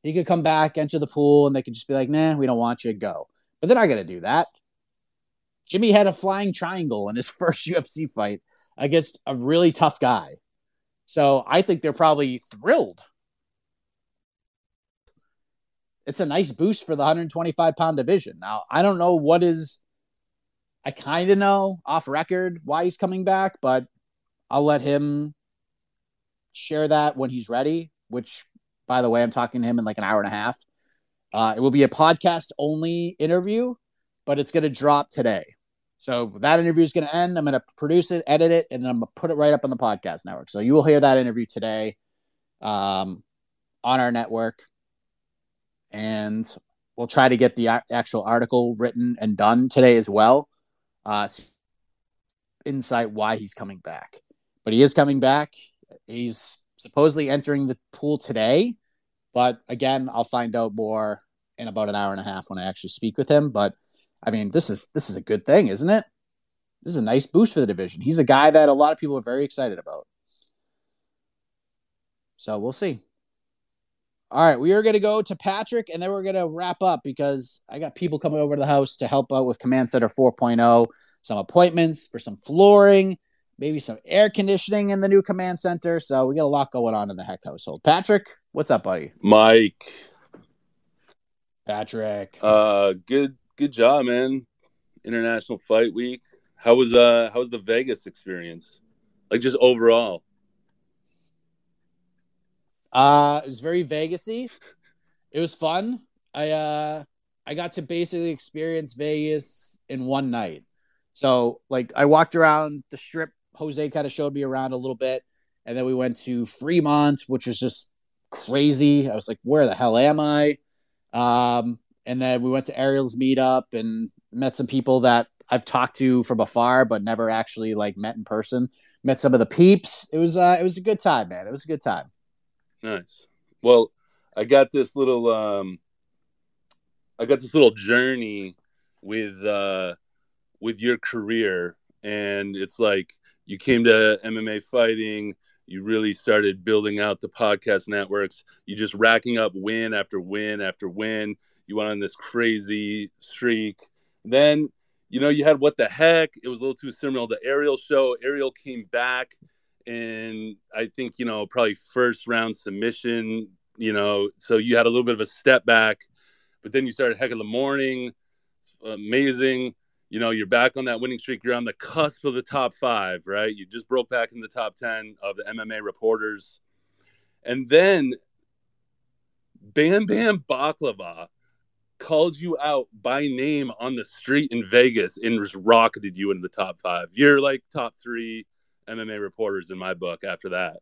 He could come back, enter the pool, and they could just be like, nah, we don't want you, go. But they're not going to do that. Jimmy had a flying triangle in his first UFC fight against a really tough guy. So I think they're probably thrilled. It's a nice boost for the 125-pound division. Now, I don't know what is... I kind of know off record why he's coming back, but I'll let him share that when he's ready, which, by the way, I'm talking to him in like an hour and a half. It will be a podcast-only interview, but it's going to drop today. So that interview is going to end. I'm going to produce it, edit it, and then I'm going to put it right up on the podcast network. So you will hear that interview today on our network. And we'll try to get the actual article written and done today as well. Insight why he's coming back. But he is coming back. He's supposedly entering the pool today. But again, I'll find out more in about an hour and a half when I actually speak with him. But I mean, this is a good thing, isn't it? This is a nice boost for the division. He's a guy that a lot of people are very excited about. So we'll see. All right, we are going to go to Patrick, and then we're going to wrap up because I got people coming over to the house to help out with Command Center 4.0, some appointments for some flooring, maybe some air conditioning in the new Command Center. So we got a lot going on in the Heck household. Patrick, what's up, buddy? Mike. Patrick. Good job, man. International Fight Week. How was the Vegas experience? Like, just overall. It was very Vegas-y. It was fun. I got to basically experience Vegas in one night. So, like, I walked around the Strip. Jose kind of showed me around a little bit. And then we went to Fremont, which was just crazy. I was like, where the hell am I? And then we went to Ariel's meetup and met some people that I've talked to from afar, but never actually, like, met in person. Met some of the peeps. It was a good time, man. It was a good time. Nice. Well, I got this little journey with your career, and it's like you came to MMA Fighting, You really started building out the podcast networks. You just racking up win after win after win. You went on this crazy streak. Then, you know, you had What the Heck. It was a little too similar to the Ariel show. Ariel came back and I think, you know, probably first round submission, you know, so you had a little bit of a step back. But then you started Heck of the Morning. Amazing. You know, you're back on that winning streak. You're on the cusp of the top five, right? You just broke back in the top 10 of the MMA reporters. And then Bam Bam Baklava called you out by name on the street in Vegas and just rocketed you into the top five. You're like top three MMA reporters in my book after that.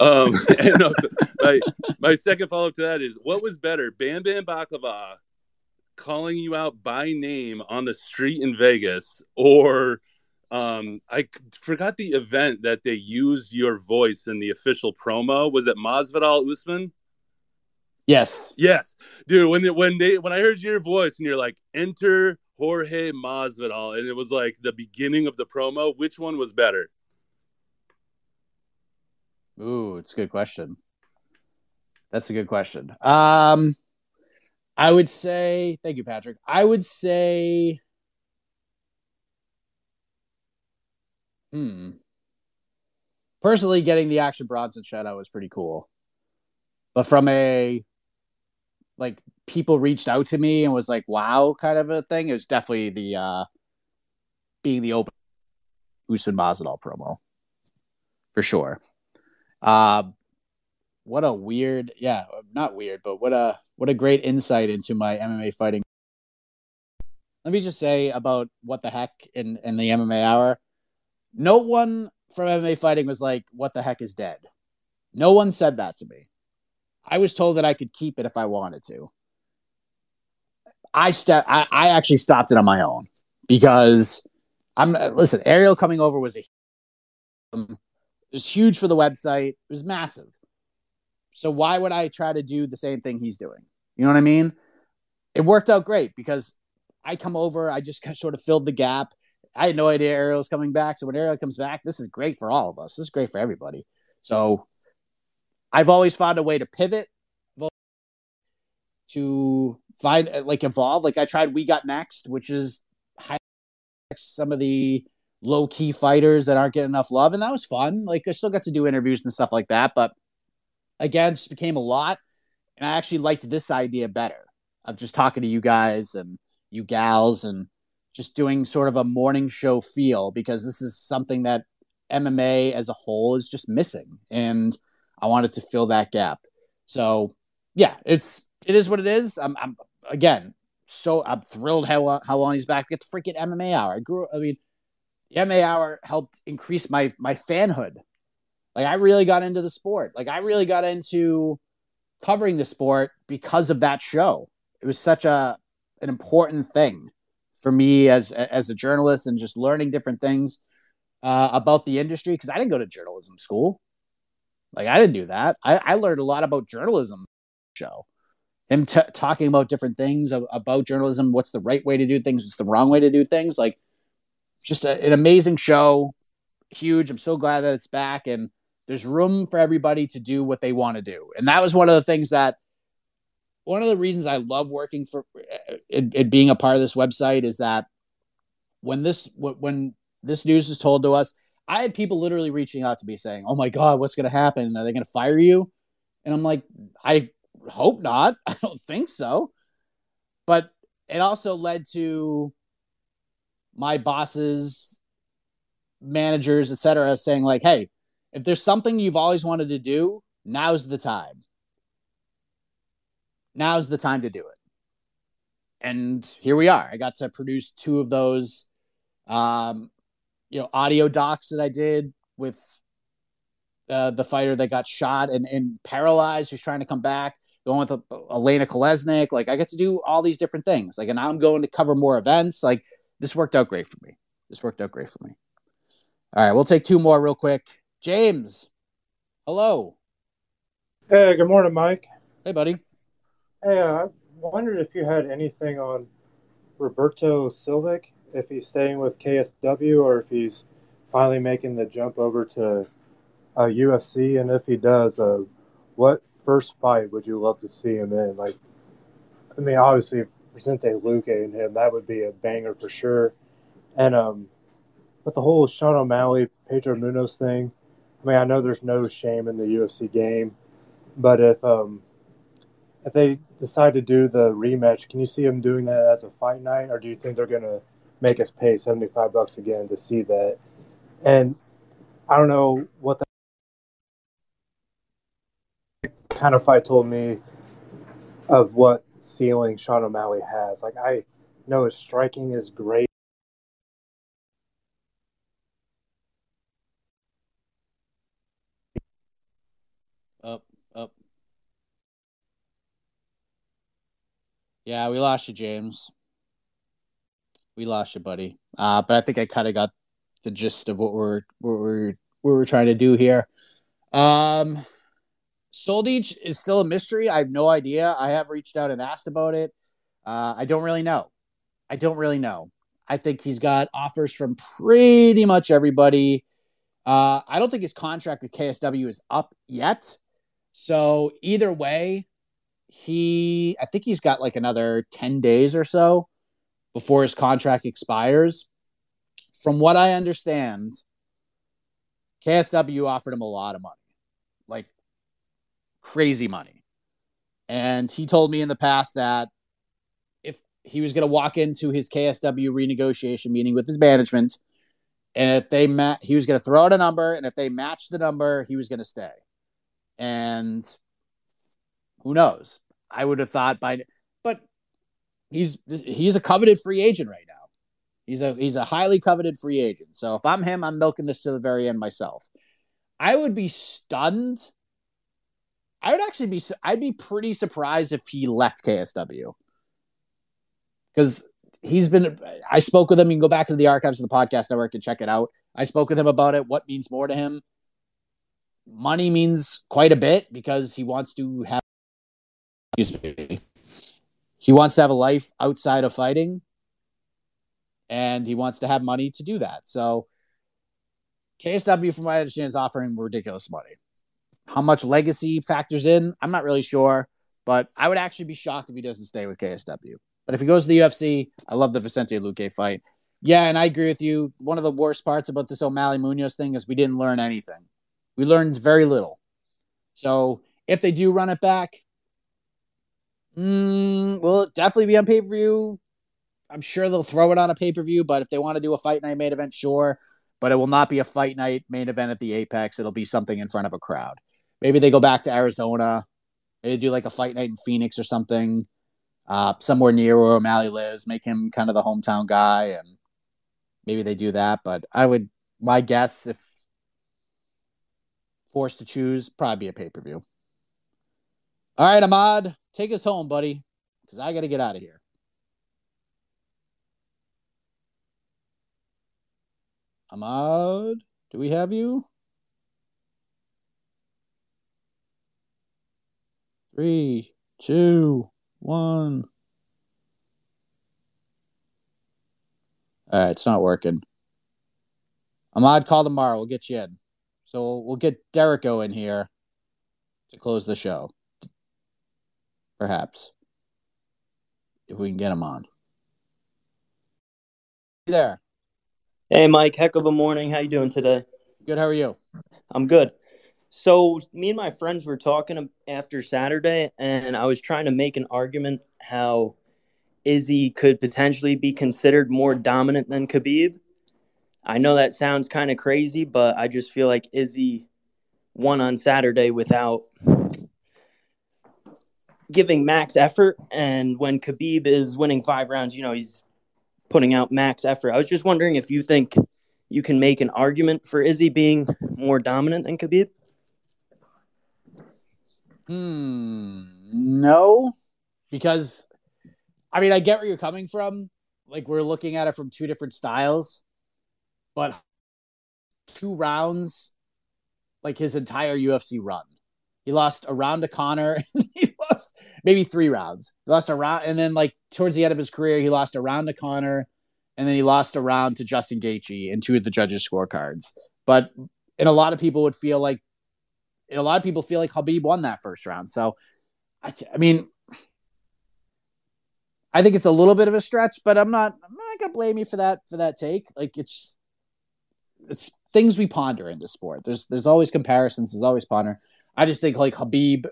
And also, my second follow-up to that is, what was better, Bam Bam Baklava calling you out by name on the street in Vegas, or I forgot the event that they used your voice in the official promo? Was it Masvidal Usman? Yes, dude. When I heard your voice and you're like, "Enter Jorge Masvidal," and it was like the beginning of the promo. Which one was better? Ooh, it's a good question. That's a good question. I would say, thank you, Patrick. I would say, personally, getting the Action Bronson shout-out was pretty cool. But from a, like, people reached out to me and was like, wow, kind of a thing, it was definitely the, being the open Usman Masvidal promo. For sure. What a weird, not weird, but what a great insight into my MMA fighting. Let me just say about What the Heck in the MMA Hour. No one from MMA Fighting was like, What the Heck is dead. No one said that to me. I was told that I could keep it if I wanted to. I actually stopped it on my own because Ariel coming over was it was huge for the website. It was massive. So why would I try to do the same thing he's doing? You know what I mean? It worked out great because I come over, I just sort of filled the gap. I had no idea Ariel's coming back. So when Ariel comes back, this is great for all of us. This is great for everybody. So I've always found a way to pivot, to find, like, evolve. Like, I tried We Got Next, which is some of the low-key fighters that aren't getting enough love. And that was fun. Like, I still got to do interviews and stuff like that. But again, just became a lot. And I actually liked this idea better of just talking to you guys and you gals and just doing sort of a morning show feel, because this is something that MMA as a whole is just missing. And I wanted to fill that gap. So yeah, it is what it is. I'm again, so I'm thrilled how long he's back. We get the freaking MMA Hour. The MMA Hour helped increase my fanhood. Like, I really got into the sport. Like, I really got into covering the sport because of that show. It was such an important thing for me as a journalist, and just learning different things about the industry, because I didn't go to journalism school. Like, I didn't do that. I learned a lot about journalism show. Him talking about different things about journalism, what's the right way to do things, what's the wrong way to do things. Like, just an amazing show. Huge. I'm so glad that it's back, and there's room for everybody to do what they want to do. And that was one of the reasons I love working for it being a part of this website, is that when this news is told to us, I had people literally reaching out to me saying, "Oh my God, what's going to happen? Are they going to fire you?" And I'm like, I hope not. I don't think so. But it also led to my bosses, managers, etc., saying like, "Hey, if there's something you've always wanted to do, now's the time. Now's the time to do it." And here we are. I got to produce two of those, audio docs that I did with the fighter that got shot and paralyzed, who's trying to come back, going with Elena Kolesnik. Like, I get to do all these different things. Like, and now I'm going to cover more events. Like, this worked out great for me. All right, we'll take two more real quick. James, hello. Hey, good morning, Mike. Hey, buddy. Hey, I wondered if you had anything on Roberto Silvic, if he's staying with KSW or if he's finally making the jump over to UFC? And if he does, what first fight would you love to see him in? Like, I mean, obviously, Vicente Luque and him, that would be a banger for sure. And but the whole Sean O'Malley, Pedro Munoz thing, I mean, I know there's no shame in the UFC game, but if they decide to do the rematch, can you see them doing that as a fight night, or do you think they're going to make us pay $75 again to see that? And I don't know what the kind of fight told me of what ceiling Sean O'Malley has. Like, I know his striking is great. Up. Yeah, we lost you, James. We lost you, buddy. But I think I kind of got the gist of what we're trying to do here. Soldich is still a mystery. I have no idea. I have reached out and asked about it. I don't really know. I think he's got offers from pretty much everybody. I don't think his contract with KSW is up yet. So either way, I think he's got like another 10 days or so before his contract expires. From what I understand, KSW offered him a lot of money, like crazy money. And he told me in the past that if he was going to walk into his KSW renegotiation meeting with his management, and if they he was going to throw out a number, and if they matched the number, he was going to stay. And who knows? I would have thought but he's a coveted free agent right now. He's a highly coveted free agent. So if I'm him, I'm milking this to the very end myself. I would be stunned. I'd be pretty surprised if he left KSW. Because I spoke with him. You can go back into the archives of the podcast network and check it out. I spoke with him about it. What means more to him? Money means quite a bit because he wants to have a life outside of fighting, and he wants to have money to do that. So KSW, from what I understand, is offering ridiculous money. How much legacy factors in, I'm not really sure, but I would actually be shocked if he doesn't stay with KSW. But if he goes to the UFC, I love the Vicente Luque fight. Yeah, and I agree with you. One of the worst parts about this O'Malley-Munoz thing is we didn't learn anything. We learned very little. So if they do run it back, will it definitely be on pay-per-view? I'm sure they'll throw it on a pay-per-view, but if they want to do a fight night main event, sure. But it will not be a fight night main event at the Apex. It'll be something in front of a crowd. Maybe they go back to Arizona. Maybe they do like a fight night in Phoenix or something. Somewhere near where O'Malley lives, make him kind of the hometown guy, and maybe they do that. But my guess, if forced to choose, probably be a pay-per-view. All right, Ahmad, take us home, buddy, because I got to get out of here. Ahmad, do we have you? 3, 2, 1. All right, it's not working. Ahmad, call tomorrow. We'll get you in. So we'll get Derrico in here to close the show. Perhaps. If we can get him on. Hey there. Hey, Mike. Heck of a morning. How you doing today? Good. How are you? I'm good. So me and my friends were talking after Saturday, and I was trying to make an argument how Izzy could potentially be considered more dominant than Khabib. I know that sounds kind of crazy, but I just feel like Izzy won on Saturday without giving max effort. And when Khabib is winning 5 rounds, he's putting out max effort. I was just wondering if you think you can make an argument for Izzy being more dominant than Khabib. No, because I get where you're coming from. Like, we're looking at it from two different styles, but 2 rounds, like his entire UFC run, he lost a round to Connor. He lost maybe 3 rounds. He lost a round, and then like towards the end of his career, he lost a round to Connor, and then he lost a round to Justin Gaethje in two of the judges' scorecards. But a lot of people feel like Khabib won that first round. So, I mean, I think it's a little bit of a stretch, but I'm not gonna blame you for that take. Like it's things we ponder in this sport. There's always comparisons. There's always ponder. I just think like Khabib,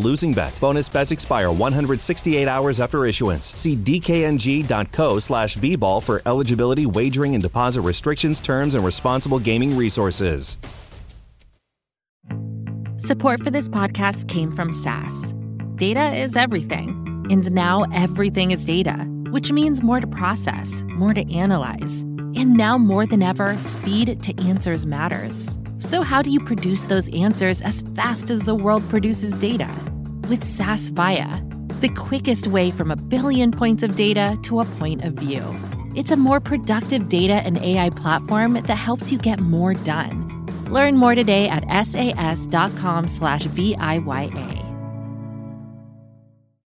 losing bet. Bonus bets expire 168 hours after issuance. See dkng.co/bball for eligibility, wagering, and deposit restrictions, terms, and responsible gaming resources. Support for this podcast came from SAS. Data is everything. And now everything is data, which means more to process, more to analyze. And now more than ever, speed to answers matters. So how do you produce those answers as fast as the world produces data? With SAS VIA, the quickest way from a billion points of data to a point of view. It's a more productive data and AI platform that helps you get more done. Learn more today at SAS.com/VIYA.